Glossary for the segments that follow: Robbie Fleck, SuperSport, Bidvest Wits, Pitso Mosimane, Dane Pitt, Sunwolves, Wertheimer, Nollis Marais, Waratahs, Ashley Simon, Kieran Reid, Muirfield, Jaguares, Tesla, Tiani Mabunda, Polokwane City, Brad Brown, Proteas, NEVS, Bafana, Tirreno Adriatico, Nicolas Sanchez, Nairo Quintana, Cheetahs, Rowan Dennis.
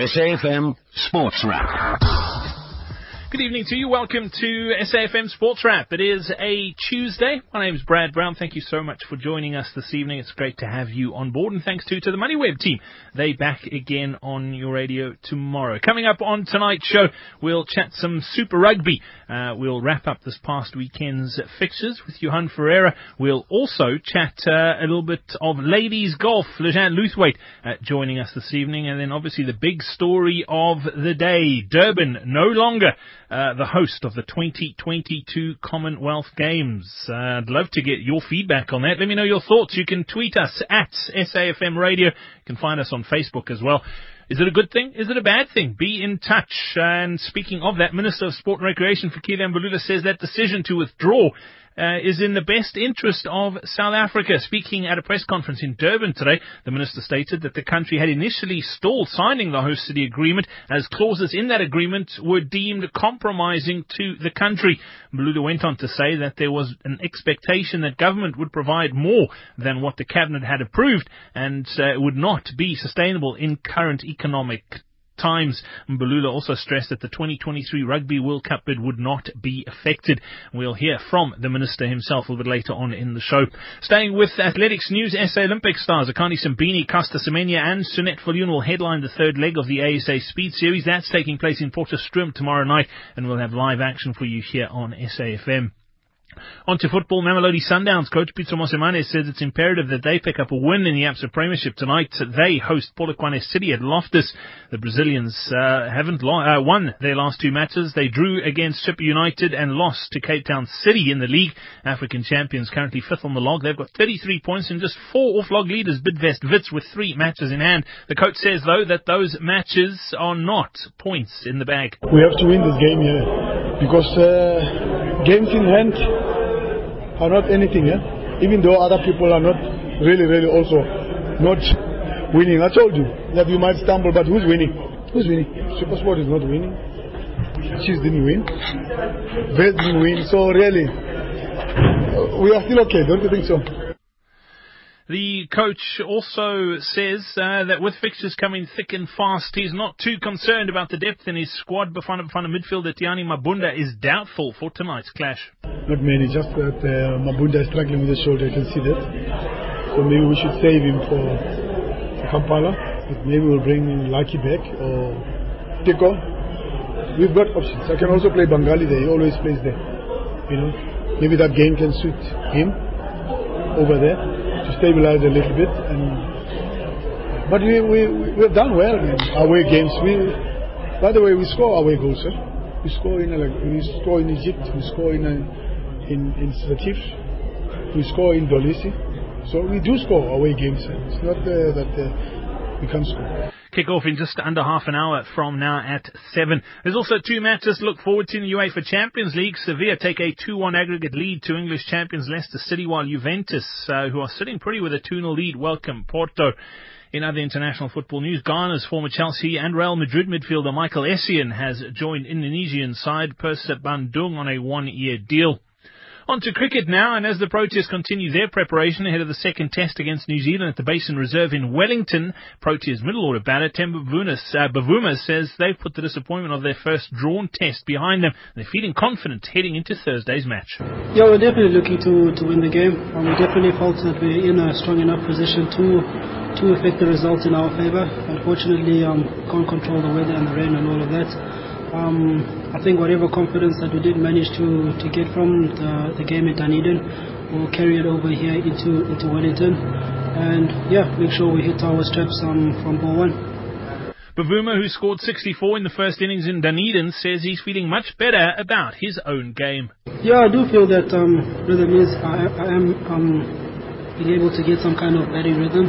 SAFM Sports Wrap. Good evening to you. Welcome to SAFM Sports Wrap. It is a Tuesday. My name is Brad Brown. Thank you so much for joining us this evening. It's great to have you on board, and thanks to the MoneyWeb team. They back again on your radio tomorrow. Coming up on tonight's show, we'll chat some Super Rugby. We'll wrap up this past weekend's fixtures with Johan Ferreira. We'll also chat a little bit of ladies golf. LeJean Luthwaite joining us this evening, and then obviously the big story of the day: Durban no longer the host of the 2022 Commonwealth Games. I'd love to get your feedback on that. Let me know your thoughts. You can tweet us at SAFM Radio. You can find us on Facebook as well. Is it a good thing? Is it a bad thing? Be in touch. And speaking of that, Minister of Sport and Recreation Fikile Mbalula says that decision to withdraw is in the best interest of South Africa. Speaking at a press conference in Durban today, the Minister stated that the country had initially stalled signing the host city agreement as clauses in that agreement were deemed compromising to the country. Mbalula went on to say that there was an expectation that government would provide more than what the Cabinet had approved, and it would not be sustainable in current economic times. Mbalula also stressed that the 2023 Rugby World Cup bid would not be affected. We'll hear from the Minister himself a little bit later on in the show. Staying with athletics news, SA Olympic stars Akani Simbine, Casta Semenya and Sunet Fulun will headline the third leg of the ASA Speed Series. That's taking place in Potchefstroom tomorrow night, and we'll have live action for you here on SAFM. On to football. Mamelodi Sundowns coach Pitso Mosimane says it's imperative that they pick up a win in the APSA Premiership tonight. They host Polokwane City at Loftus. The Brazilians haven't won their last two matches. They drew against Chippa United and lost to Cape Town City in the league. African champions currently fifth on the log. They've got 33 points and just four off-log leaders Bidvest Wits with three matches in hand. The coach says, though, that those matches are not points in the bag. We have to win this game here because games in hand are not anything, even though other people are not really also not winning. I told you that you might stumble, but who's winning? Who's winning? SuperSport is not winning. Chiefs didn't win. Best didn't win. So really, we are still okay, don't you think so? The coach also says that with fixtures coming thick and fast, he's not too concerned about the depth in his squad. Bafana midfielder Tiani Mabunda is doubtful for tonight's clash. Not many, just that Mabunda is struggling with the shoulder, I can see that. So maybe we should save him for Kampala. But maybe we'll bring Lucky back or Tiko. We've got options. I can also play Bangali there, he always plays there. You know, maybe that game can suit him over there, to stabilize a little bit, and but we've done well in away games. By the way, we score away goals. We score in Egypt. We score in Setif. We score in Dolisi. So we do score away games. It's not that we can't score. Kick-off in just under half an hour from now at 7. There's also two matches to look forward to in the UEFA Champions League. Sevilla take a 2-1 aggregate lead to English champions Leicester City, while Juventus, who are sitting pretty with a 2-0 lead, welcome Porto. In other international football news, Ghana's former Chelsea and Real Madrid midfielder Michael Essien has joined Indonesian side Persib Bandung on a one-year deal. On to cricket now, and as the Proteas continue their preparation ahead of the second test against New Zealand at the Basin Reserve in Wellington, Proteas middle order batter Temba Bavuma says they've put the disappointment of their first drawn test behind them. They're feeling confident heading into Thursday's match. Yeah, we're definitely looking to win the game. We definitely felt that we're in a strong enough position to affect the results in our favour. Unfortunately, can't control the weather and the rain and all of that. I think whatever confidence that we did manage to get from the game at Dunedin, we'll carry it over here into Wellington, and yeah, make sure we hit our straps from ball one. Bavuma, who scored 64 in the first innings in Dunedin, says he's feeling much better about his own game. Yeah, I do feel that rhythm is I am being able to get some kind of batting rhythm.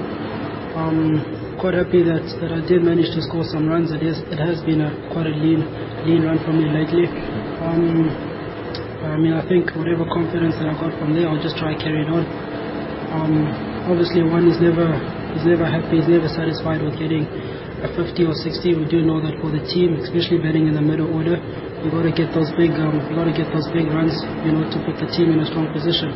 Quite happy that I did manage to score some runs. It has been quite a lean run for me lately. I mean, I think whatever confidence that I got from there, I'll just try to carry it on. Obviously, one is never happy, is never satisfied with getting a 50 or 60. We do know that for the team, especially batting in the middle order, you got to get those big runs, you know, to put the team in a strong position.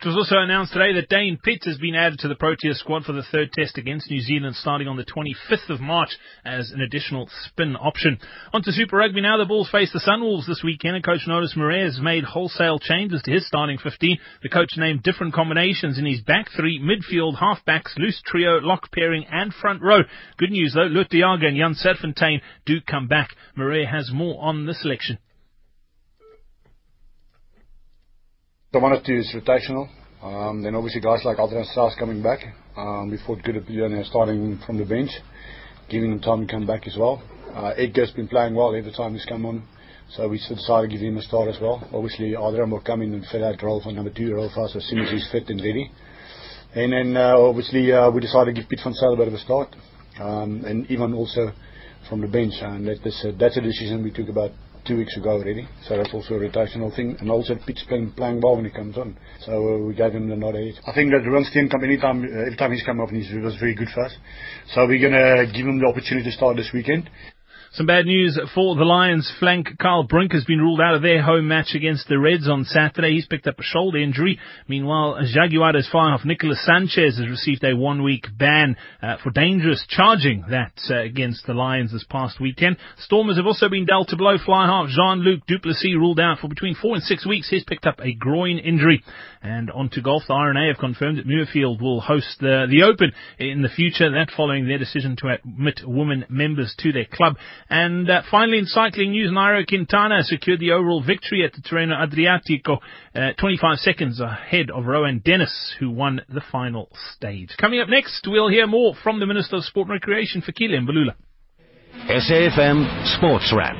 It was also announced today that Dane Pitt has been added to the Protea squad for the third test against New Zealand starting on the 25th of March as an additional spin option. On to Super Rugby now. The Bulls face the Sunwolves this weekend, and coach Nollis Marais made wholesale changes to his starting 15. The coach named different combinations in his back three, midfield, halfbacks, loose trio, lock pairing and front row. Good news though, Lutte Diaga and Jan Serfontein do come back. Marais has more on the selection. So one or two is rotational. Then obviously guys like Adriaan Strauss coming back. We thought good at starting from the bench, giving him time to come back as well. Edgar's been playing well every time he's come on, so we decided to give him a start as well. Obviously Adriaan will come in and fill that role for number two role for us as soon as he's fit and ready. And then obviously we decided to give Piet van Zyl a bit of a start, and even also from the bench. And that's a decision we took about 2 weeks ago already, so that's also a rotational thing. And also Pitt's been playing well when he comes on, so we gave him the nod ahead. I think that Rowan Dennis come anytime, every time he's come up, and he was very good for us, so we're going to give him the opportunity to start this weekend. Some bad news for the Lions flank. Kyle Brink has been ruled out of their home match against the Reds on Saturday. He's picked up a shoulder injury. Meanwhile, Jaguares fly-half Nicolas Sanchez has received a one-week ban for dangerous charging. That's against the Lions this past weekend. Stormers have also been dealt a blow. Fly-half Jean-Luc Duplessis ruled out for between 4 and 6 weeks. He's picked up a groin injury. And on to golf. The R&A have confirmed that Muirfield will host the Open in the future. That following their decision to admit women members to their club. And finally, in cycling news, Nairo Quintana secured the overall victory at the Tirreno Adriatico, 25 seconds ahead of Rowan Dennis, who won the final stage. Coming up next, we'll hear more from the Minister of Sport and Recreation, Fikile Mbalula. SAFM Sports Wrap.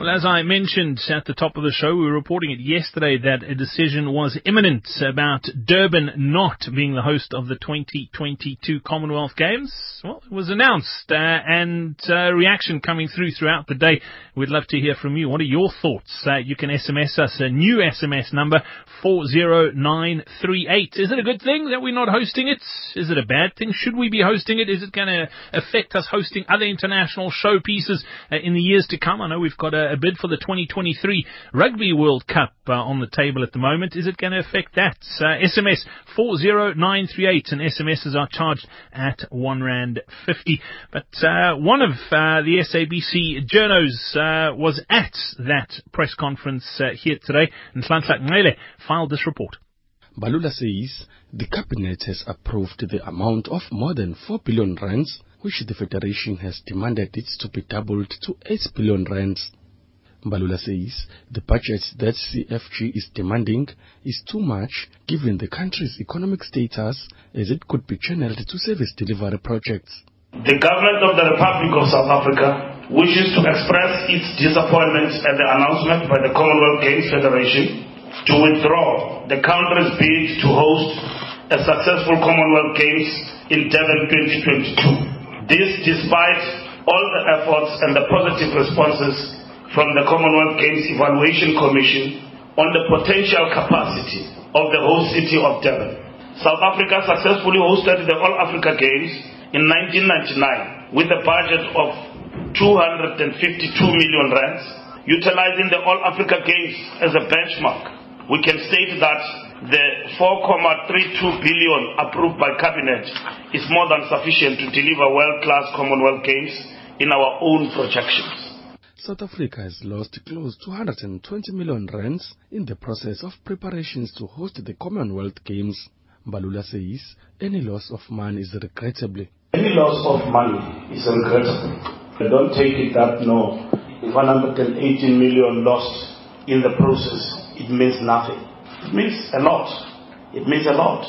Well, as I mentioned at the top of the show, we were reporting it yesterday that a decision was imminent about Durban not being the host of the 2022 Commonwealth Games. Well, it was announced and reaction coming throughout the day. We'd love to hear from you. What are your thoughts? You can SMS us a new SMS number, 40938. Is it a good thing that we're not hosting it? Is it a bad thing? Should we be hosting it? Is it going to affect us hosting other international showpieces in the years to come? I know we've got a bid for the 2023 Rugby World Cup on the table at the moment. Is it going to affect that? SMS 40938, and SMSs are charged at R1.50. But one of the SABC journos was at that press conference here today, and Flansack Mele filed this report. Balula says the Cabinet has approved the amount of more than 4 billion rands, which the Federation has demanded it to be doubled to 8 billion rands. Balula says the budget that CFG is demanding is too much given the country's economic status, as it could be channeled to service delivery projects. The government of the Republic of South Africa wishes to express its disappointment at the announcement by the Commonwealth Games Federation to withdraw the country's bid to host a successful Commonwealth Games in Durban 2022. This despite all the efforts and the positive responses from the Commonwealth Games Evaluation Commission on the potential capacity of the host city of Durban. South Africa successfully hosted the All Africa Games in 1999 with a budget of 252 million rands. Utilizing the All Africa Games as a benchmark, we can state that the 4.32 billion approved by Cabinet is more than sufficient to deliver world-class Commonwealth Games in our own projections. South Africa has lost close to 120 million rands in the process of preparations to host the Commonwealth Games. Balula says any loss of money is regrettable. Any loss of money is regrettable. I don't take it that no. If 118 million lost in the process, it means nothing. It means a lot. It means a lot.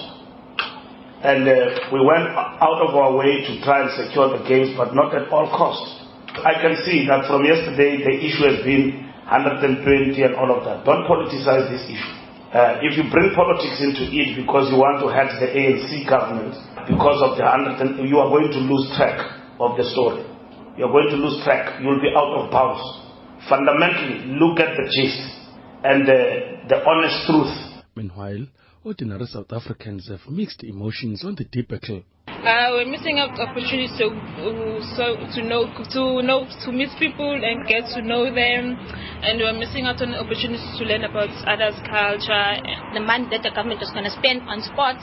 And we went out of our way to try and secure the games, but not at all costs. I can see that from yesterday the issue has been 120 and all of that. Don't politicize this issue. If you bring politics into it because you want to hurt the ANC government because of the 100, you are going to lose track of the story. You are going to lose track. You will be out of bounds. Fundamentally, look at the gist and the honest truth. Meanwhile, ordinary South Africans have mixed emotions on the debacle. We're missing out opportunities to meet people and get to know them, and we're missing out on opportunities to learn about others' culture. The money that the government was going to spend on sports,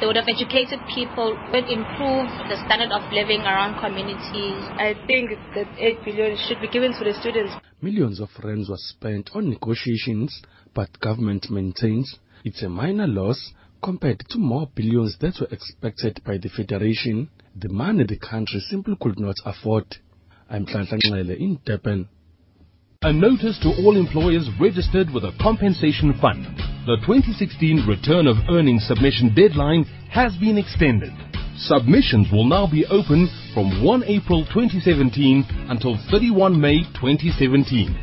they would have educated people, would improve the standard of living around communities. I think that 8 billion should be given to the students. Millions of rands were spent on negotiations, but government maintains it's a minor loss compared to more billions that were expected by the Federation, the money the country simply could not afford. I'm Flansack Mele in Durban. A notice to all employers registered with a compensation fund. The 2016 return of earnings submission deadline has been extended. Submissions will now be open from 1 April 2017 until 31 May 2017.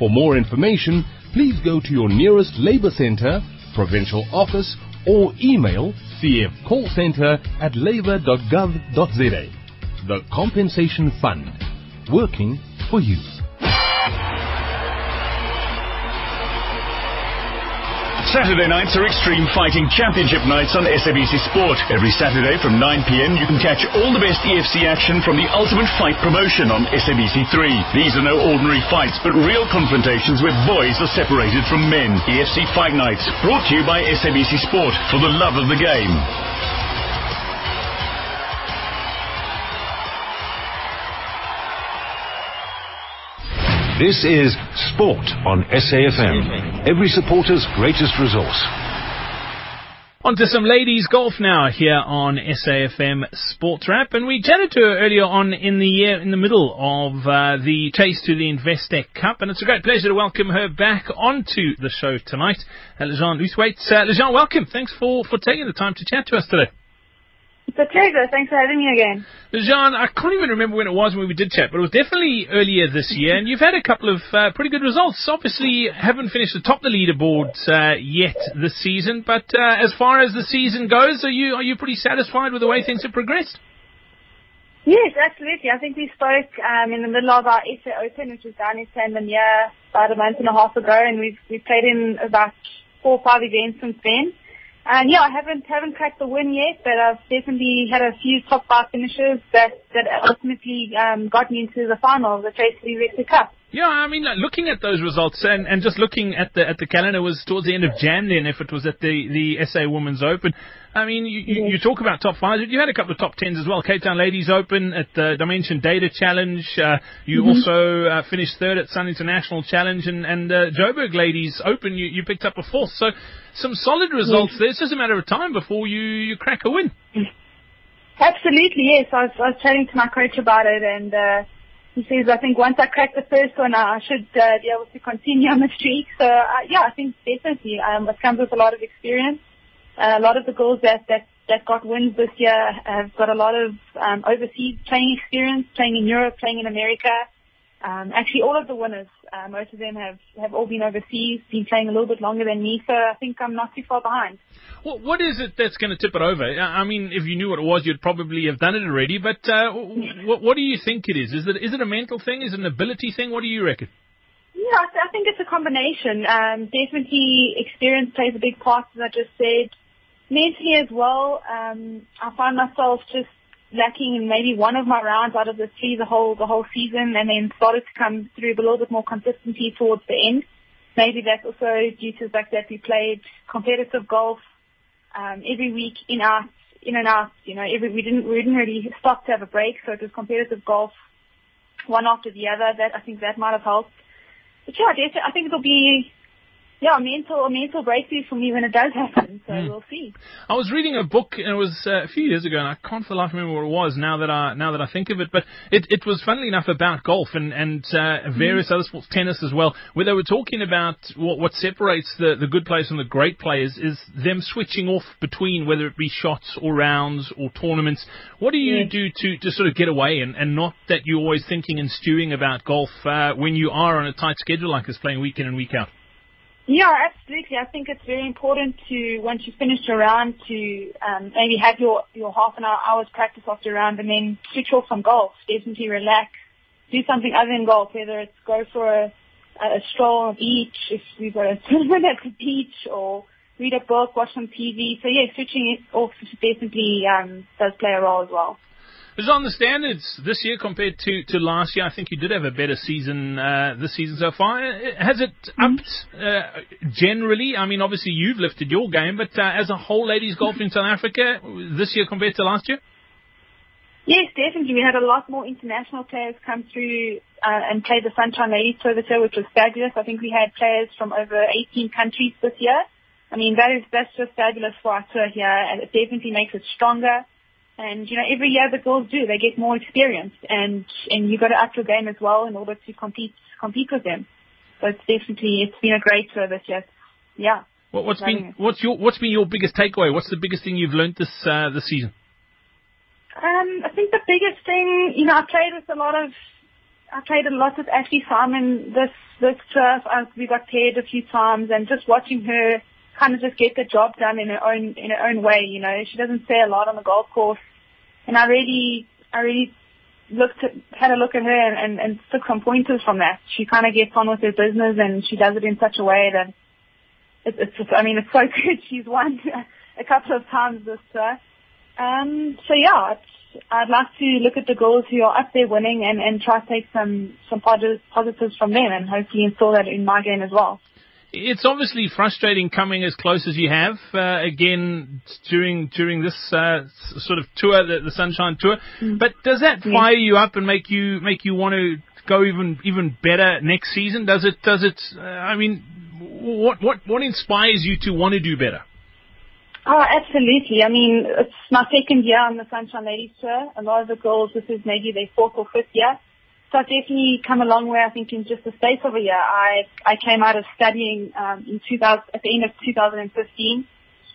For more information, please go to your nearest labour centre, provincial office, or email cfcallcentre@labour.gov.za. The Compensation Fund, working for you. Saturday nights are Extreme Fighting Championship nights on SABC Sport. Every Saturday from 9 p.m, you can catch all the best EFC action from the Ultimate Fight promotion on SABC 3. These are no ordinary fights, but real confrontations where boys are separated from men. EFC Fight Nights, brought to you by SABC Sport, for the love of the game. This is Sport on SAFM, every supporter's greatest resource. On to some ladies golf now here on SAFM Sports Wrap. And we chatted to her earlier on in the year, in the middle of the chase to the Investec Cup. And it's a great pleasure to welcome her back onto the show tonight, LeJean Luthwaite. LeJean, welcome. Thanks for taking the time to chat to us today. It's a pleasure. Thanks for having me again. LeJean, I can't even remember when it was when we did chat, but it was definitely earlier this year, and you've had a couple of pretty good results. Obviously, haven't finished atop the leaderboard yet this season, but as far as the season goes, are you pretty satisfied with the way things have progressed? Yes, absolutely. I think we spoke in the middle of our SA Open, which was down in Tanzania about a month and a half ago, and we've played in about 4 or 5 events since then. And yeah, I haven't cracked the win yet, but I've definitely had a few top 5 finishes that ultimately got me into the final of the Chase to the Investec Cup. Yeah, I mean, looking at those results and just looking at the calendar, was towards the end of Jan then, if it was at the SA Women's Open. I mean, you talk about top 5s, you had a couple of top 10s as well. Cape Town Ladies Open at the Dimension Data Challenge. You also finished third at Sun International Challenge, and Joburg Ladies Open, you picked up a 4th. So some solid results there. It's just a matter of time before you crack a win. Absolutely, yes. I was chatting to my coach about it, and he says, I think once I crack the first one, I should be able to continue on the streak. So, yeah, I think definitely it comes with a lot of experience. A lot of the girls that got wins this year have got a lot of overseas playing experience, playing in Europe, playing in America. Actually, all of the winners, most of them have all been overseas, been playing a little bit longer than me, so I think I'm not too far behind. Well, what is it that's going to tip it over? I mean, if you knew what it was, you'd probably have done it already, but what do you think it is? Is it a mental thing? Is it an ability thing? What do you reckon? Yeah, I think it's a combination. Definitely experience plays a big part, as I just said. Mentally as well, I find myself just lacking in maybe one of my rounds out of the 3 the whole season, and then started to come through with a little bit more consistency towards the end. Maybe that's also due to the fact that we played competitive golf every week, in and out. You know, we didn't really stop to have a break, so it was competitive golf one after the other. I think that might have helped. But yeah, I think it'll be. Yeah, a mental breakthrough for me when it does happen, so we'll see. I was reading a book, and it was a few years ago, and I can't for the life remember what it was now that I think of it, but it was, funnily enough, about golf and various other sports, tennis as well, where they were talking about what separates the good players from the great players is them switching off between, whether it be shots or rounds or tournaments. What do you do to sort of get away and not that you're always thinking and stewing about golf when you are on a tight schedule like this, playing week in and week out? Yeah, absolutely. I think it's very important to, once you finish a round, to maybe have your half an hour's practice after a round and then switch off from golf. Definitely relax. Do something other than golf, whether it's go for a stroll on the beach, if we've got a tournament at the beach, or read up books, watch some TV. So, yeah, switching it off definitely does play a role as well. On the standards this year compared to last year, I think you did have a better season this season so far. Has it upped generally? I mean, obviously you've lifted your game, but as a whole, ladies golf in South Africa this year compared to last year? Yes, definitely. We had a lot more international players come through and play the Sunshine Ladies Tour this year, which was fabulous. I think we had players from over 18 countries this year. I mean, that's just fabulous for our tour here, and it definitely makes it stronger. And, you know, every year the girls do. They get more experience, and you've got to up your game as well in order to compete with them. So it's been a great tour this year. Yeah. What's been your biggest takeaway? What's the biggest thing you've learned this season? I think the biggest thing, you know, I played a lot with Ashley Simon this tour. We got paired a few times, and just watching her kind of just get the job done in her own way. You know, she doesn't say a lot on the golf course. And I really had a look at her and took some pointers from that. She kind of gets on with her business, and she does it in such a way that it's just, I mean, it's so good. She's won a couple of times this tour. So yeah, I'd like to look at the girls who are up there winning and try to take some positives from them, and hopefully install that in my game as well. It's obviously frustrating coming as close as you have, again, during this sort of tour, the Sunshine Tour. But does that fire you up and make you want to go even better next season? Does it? I mean, what inspires you to want to do better? Oh, absolutely. I mean, it's my second year on the Sunshine Ladies Tour. A lot of the girls, this is maybe their fourth or fifth year. So I've definitely come a long way, I think, in just the space of a year. I came out of studying at the end of 2015,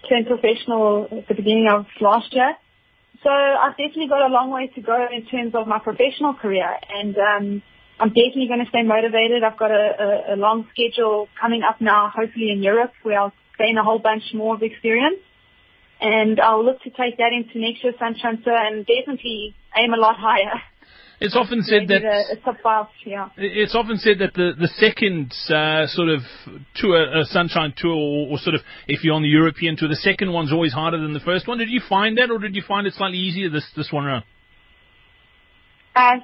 turned professional at the beginning of last year. So I've definitely got a long way to go in terms of my professional career, and I'm definitely going to stay motivated. I've got a long schedule coming up now, hopefully in Europe, where I'll gain a whole bunch more of experience. And I'll look to take that into next year's Sunshine Tour and definitely aim a lot higher. It's often said that the second sort of tour, Sunshine Tour, or sort of if you're on the European Tour, the second one's always harder than the first one. Did you find that, or did you find it slightly easier this one around?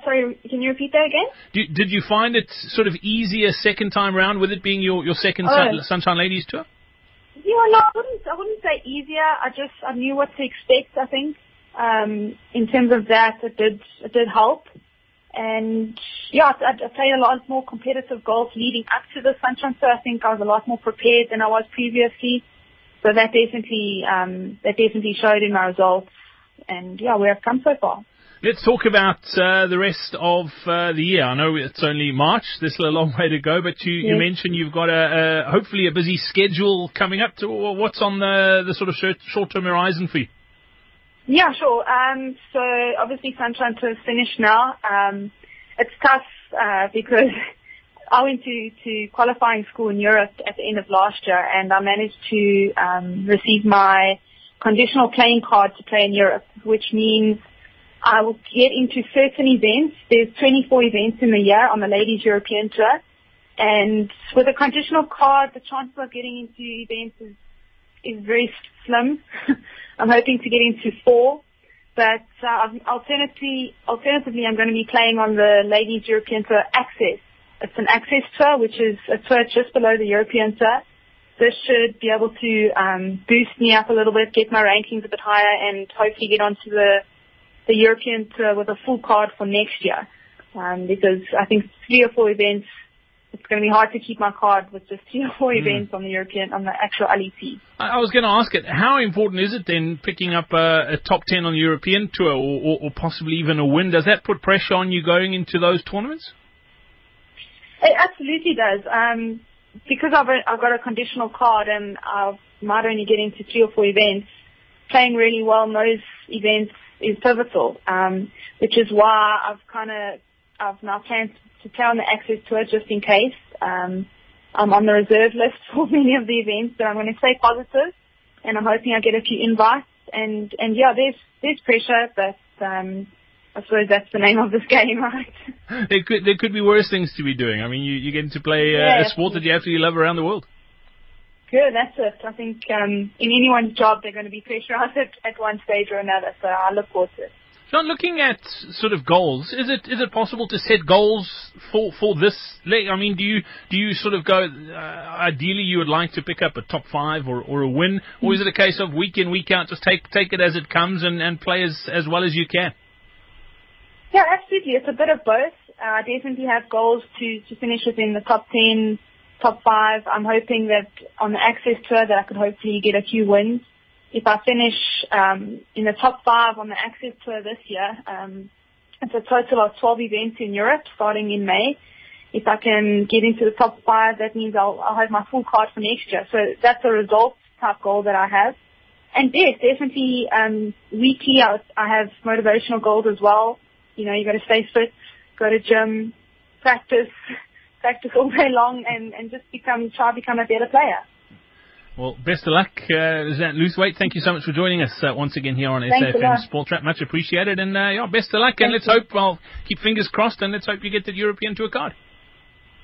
Sorry, can you repeat that again? Did you find it sort of easier second time round, with it being your second Sunshine Ladies Tour? Yeah, no, I wouldn't say easier. I knew what to expect, I think. In terms of that, it did help. And yeah, I played a lot more competitive golf leading up to the Sunshine, so I think I was a lot more prepared than I was previously. So that definitely showed in my results, and yeah, where I've come so far. Let's talk about the rest of the year. I know it's only March. There's still a long way to go, but you mentioned you've got a hopefully a busy schedule coming up. What's on the sort of short-term horizon for you? Yeah, sure. So obviously Sunshine Tour is finished now. It's tough because I went to qualifying school in Europe at the end of last year, and I managed to receive my conditional playing card to play in Europe, which means I will get into certain events. There's 24 events in the year on the Ladies European Tour. And with a conditional card, the chances of getting into events is very slim. I'm hoping to get into 4. But alternatively, I'm going to be playing on the Ladies European Tour Access. It's an Access Tour, which is a tour just below the European Tour. This should be able to boost me up a little bit, get my rankings a bit higher, and hopefully get onto the European Tour with a full card for next year. Because I think 3 or 4 events, it's going to be hard to keep my card with just 3 or 4 events on the actual LET. I was going to ask it, how important is it then picking up a top 10 on the European Tour, or possibly even a win? Does that put pressure on you going into those tournaments? It absolutely does. Because I've got a conditional card, and I might only get into 3 or 4 events, playing really well in those events is pivotal, which is why I've now planned to play on the Access Tour just in case. I'm on the reserve list for many of the events, but I'm going to stay positive, and I'm hoping I get a few invites. And yeah, there's pressure, but I suppose that's the name of this game, right? There could be worse things to be doing. I mean, you get to play a sport that you absolutely love around the world. Yeah, that's it. I think in anyone's job, they're going to be pressurized at one stage or another, so I look forward to it. John, looking at sort of goals, is it possible to set goals for this leg? I mean, do you sort of go, ideally you would like to pick up a top five or a win, or is it a case of week in, week out, just take it as it comes and play as well as you can? Yeah, absolutely. It's a bit of both. I definitely have goals to finish within the top 10, top five. I'm hoping that on the Access Tour that I could hopefully get a few wins. If I finish in the top five on the Access Tour this year, it's a total of 12 events in Europe starting in May. If I can get into the top five, that means I'll have my full card for next year. So that's a results type goal that I have. And yes, definitely weekly I have motivational goals as well. You know, you got to stay fit, go to gym, practice all day long, and just try to become a better player. Well, best of luck, LeJean Luthwaite. Thank you so much for joining us once again here on SAFM Sports Wrap. Much appreciated. And, best of luck. And let's hope, well, keep fingers crossed, and let's hope you get that European Tour card.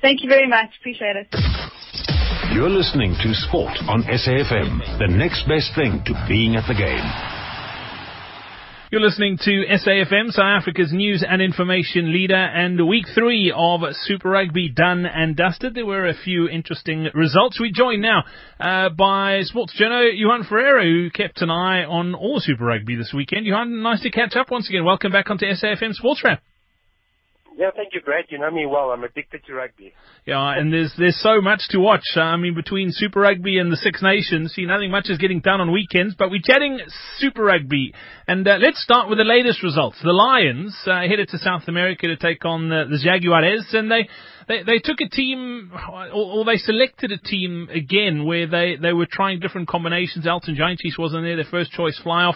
Thank you very much. Appreciate it. You're listening to Sport on SAFM, the next best thing to being at the game. You're listening to SAFM, South Africa's news and information leader, and week three of Super Rugby done and dusted. There were a few interesting results. We joined now by sports journo Johan Ferreira, who kept an eye on all Super Rugby this weekend. Johan, nice to catch up once again. Welcome back onto SAFM Sports Wrap. Yeah, thank you, Brad. You know me well. I'm addicted to rugby. Yeah, and there's so much to watch. I mean, between Super Rugby and the Six Nations, nothing much is getting done on weekends, but we're chatting Super Rugby. And let's start with the latest results. The Lions headed to South America to take on the Jaguares, and they took a team, or they selected a team again where they were trying different combinations. Elton Giantis wasn't there, their first choice fly-off.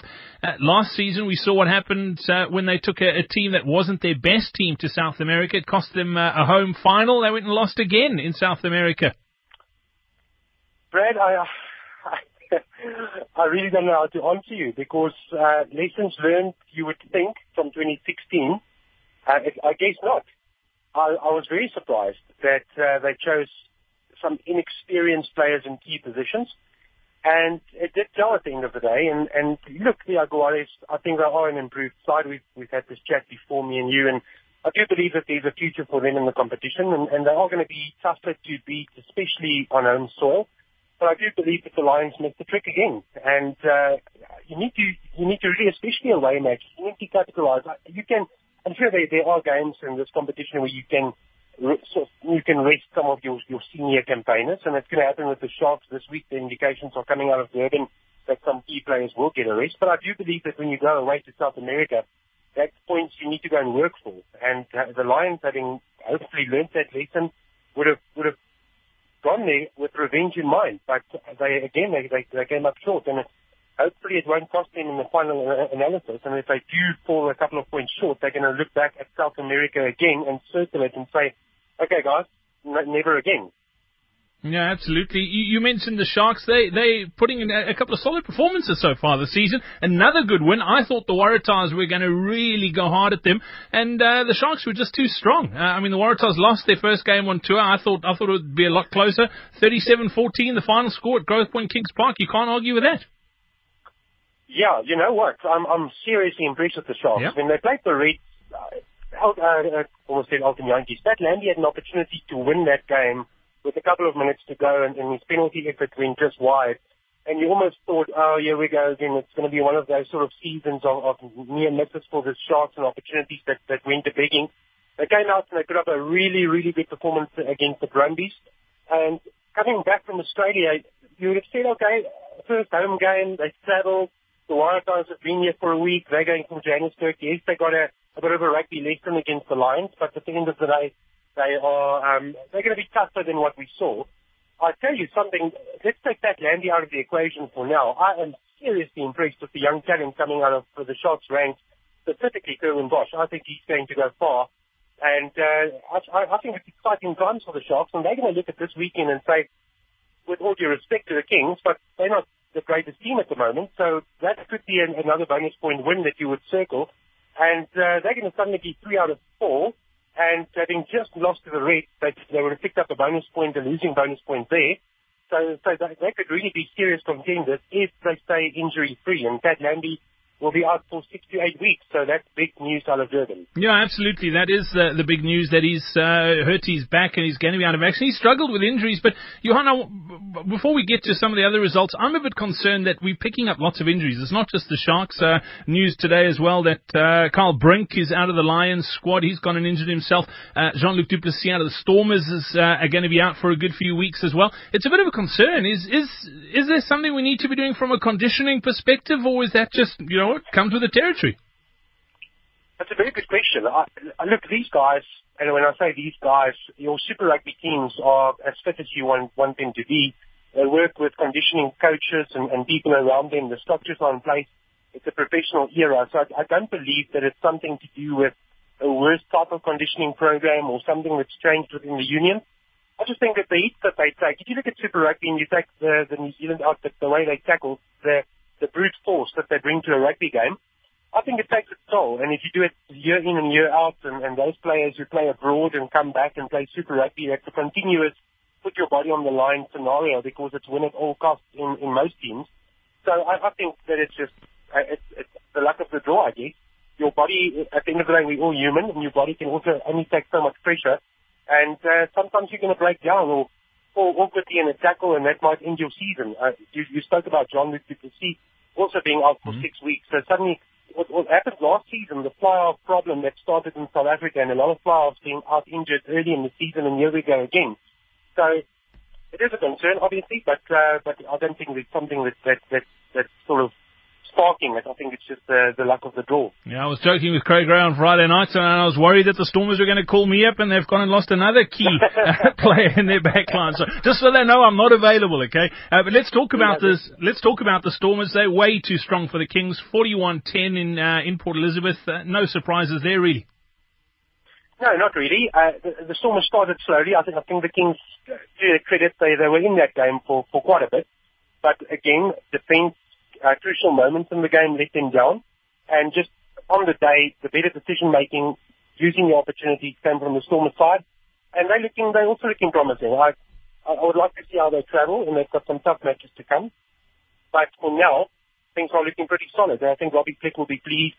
Last season, we saw what happened when they took a team that wasn't their best team to South America. It cost them a home final. They went and lost again in South America. Brad, I really don't know how to answer you because lessons learned, you would think, from 2016, I guess not. I was very surprised that they chose some inexperienced players in key positions. And it did tell at the end of the day. And look, the Jaguares, I think they are an improved side. We've had this chat before, me and you. And I do believe that there's a future for them in the competition. And they are going to be tougher to beat, especially on home soil. But I do believe that the Lions missed the trick again. And you need to really, especially away matches, you need to capitalize. You can... I'm sure there are games in this competition where you can rest some of your senior campaigners, and it's going to happen with the Sharks this week. The indications are coming out of Durban that some key players will get a rest. But I do believe that when you go away to South America, that's points you need to go and work for. And the Lions, having hopefully learned that lesson, would have gone there with revenge in mind. But they came up short, and hopefully it won't cost them in the final analysis. And if they do fall a couple of points short, they're going to look back at South America again and circle it and say, okay, guys, never again. Yeah, absolutely. You mentioned the Sharks. They putting in a couple of solid performances so far this season. Another good win. I thought the Waratahs were going to really go hard at them, and the Sharks were just too strong. I mean, the Waratahs lost their first game on tour. I thought it would be a lot closer. 37-14, the final score at Growth Point Kings Park. You can't argue with that. Yeah, you know what? I'm seriously impressed with the Sharks. Yep. When they played the Reds, almost said Elton Giantis. Pat Landy had an opportunity to win that game with a couple of minutes to go, and his penalty effort went just wide. And you almost thought, oh, here we go again. It's going to be one of those sort of seasons of near misses for the Sharks and opportunities that went to begging. They came out and they put up a really, really good performance against the Brumbies. And coming back from Australia, you would have said, okay, first home game, they traveled. The Waratahs have been here for a week. They're going from Johannesburg. Yes, they got a bit of a rugby lesson against the Lions, but at the end of the day, they're going to be tougher than what we saw. I'll tell you something. Let's take Pat Landy out of the equation for now. I am seriously impressed with the young talent coming out of the Sharks ranks, specifically Kerwin Bosch. I think he's going to go far. And I think it's exciting times for the Sharks, and they're going to look at this weekend and say, with all due respect to the Kings, but they're not the greatest team at the moment, so that could be another bonus point win that you would circle, and they're going to suddenly be 3 out of 4, and having just lost to the Reds, they would have picked up a bonus point, a losing bonus point there, So they could really be serious contenders if they stay injury-free. And Pat Landy will be out for 6 to 8 weeks, so that's big news out of Durban. Yeah, absolutely. That is the big news, that he's hurt his back and he's going to be out of action. He struggled with injuries, but Johanna, before we get to some of the other results, I'm a bit concerned that we're picking up lots of injuries. It's not just the Sharks. News today as well that Kyle Brink is out of the Lions squad. He's gone and injured himself. Jean-Luc Duplessis out of the Stormers is are going to be out for a good few weeks as well. It's a bit of a concern. Is there something we need to be doing from a conditioning perspective, or is that just, you know, it comes with the territory? That's a very good question. I look, these guys, and when I say these guys, your Super Rugby teams are as fit as you want them to be. They work with conditioning coaches and people around them. The structures are in place. It's a professional era. So I don't believe that it's something to do with a worse type of conditioning program or something that's changed within the union. I just think that the hits that they take, if you look at Super Rugby and you take the New Zealand outfit, the way they tackle the brute force that they bring to a rugby game, I think it takes its toll. And if you do it year in and year out, and those players who play abroad and come back and play Super Rugby, that's a continuous put-your-body-on-the-line scenario, because it's win at all costs in most teams. So I think that it's just it's the luck of the draw, I guess. Your body, at the end of the day, we're all human, and your body can also only take so much pressure. And sometimes you're going to break down or fall awkwardly in a tackle, and that might end your season. You spoke about Jean-Luc Duplessis also being out for 6 weeks. So suddenly, what happened last season, the fly-off problem that started in South Africa, and a lot of fly-offs being out injured early in the season, and here we go again. So it is a concern, obviously, but I don't think it's something that's sort of sparking it. I think it's just the luck of the draw. Yeah, I was joking with Craig Gray on Friday night, and I was worried that the Stormers were going to call me up, and they've gone and lost another key player in their back line. So just so they know, I'm not available, okay? But let's talk about this. Let's talk about the Stormers. They're way too strong for the Kings. 41-10 in Port Elizabeth. No surprises there, really. No, not really. The Stormers started slowly. I think the Kings, to their credit, they were in that game for quite a bit. But again, defense, crucial moments in the game let them down, and just on the day, the better decision making, using the opportunity, came from the Stormers side, and they're also looking promising. I would like to see how they travel, and they've got some tough matches to come. But for now, things are looking pretty solid, and I think Robbie Fleck will be pleased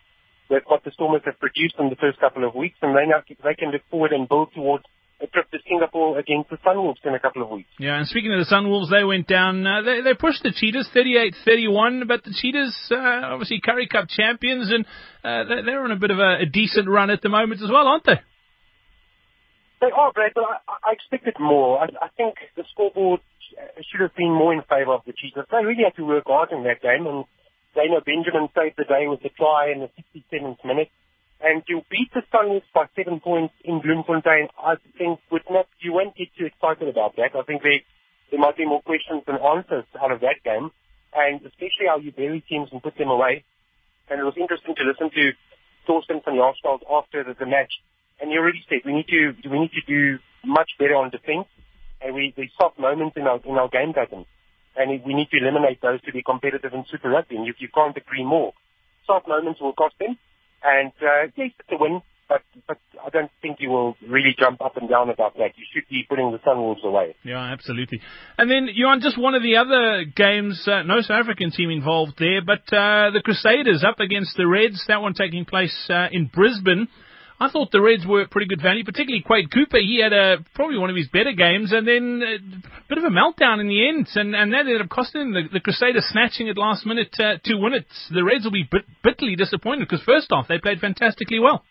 with what the Stormers have produced in the first couple of weeks, and they can look forward and build towards a trip to Singapore against the Sunwolves in a couple of weeks. Yeah, and speaking of the Sunwolves, they went down. They pushed the Cheetahs 38-31, but the Cheetahs, obviously Currie Cup champions, and they're on a bit of a decent run at the moment as well, aren't they? They are, Brad, but I expected more. I think the scoreboard should have been more in favour of the Cheetahs. They really had to work hard in that game, and Dana Benjamin saved the day with the try in the 67th minute. And you beat the Sunwolves by 7 points in Bloemfontein, I think you won't get too excited about that. I think there might be more questions than answers out of that game, and especially how you bury teams and put them away. And it was interesting to listen to Thorsten van Jaarsveld after the match, and he already said we need to do much better on defence, and there's soft moments in our game pattern, and we need to eliminate those to be competitive in Super Rugby. And you can't agree more. Soft moments will cost them. And yes, it's a win, but I don't think you will really jump up and down about that. You should be putting the Sunwolves away. Yeah, absolutely. And then, Johan, just one of the other games, no South African team involved there, but the Crusaders up against the Reds, that one taking place in Brisbane. I thought the Reds were pretty good value, particularly Quade Cooper. He had probably one of his better games, and then a bit of a meltdown in the end, and that ended up costing him. The Crusaders snatching it last minute to win it. The Reds will be bitterly disappointed, because first off, they played fantastically well.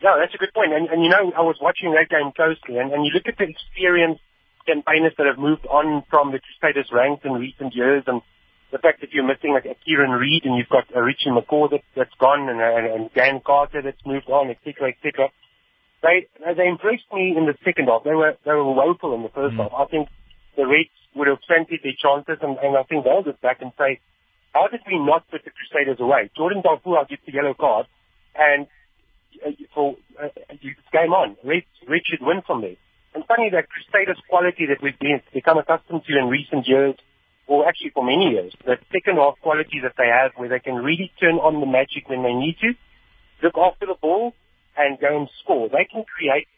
Yeah, that's a good point. And I was watching that game closely, and you look at the experienced campaigners that have moved on from the Crusaders' ranks in recent years, and the fact that you're missing like a Kieran Reid, and you've got a Richie McCaw that's gone, and Dan Carter that's moved on, etc. They impressed me in the second half. They were woeful in the first half. I think the Reds would have fancied their chances, and I think they'll look back and say, how did we not put the Crusaders away? Jordan Taufua gets the yellow card, and it's game on. Reds should win from there. And funny, that Crusaders quality that we've become accustomed to in recent years, or actually for many years, the second-half quality that they have, where they can really turn on the magic when they need to, look after the ball, and go and score. They can create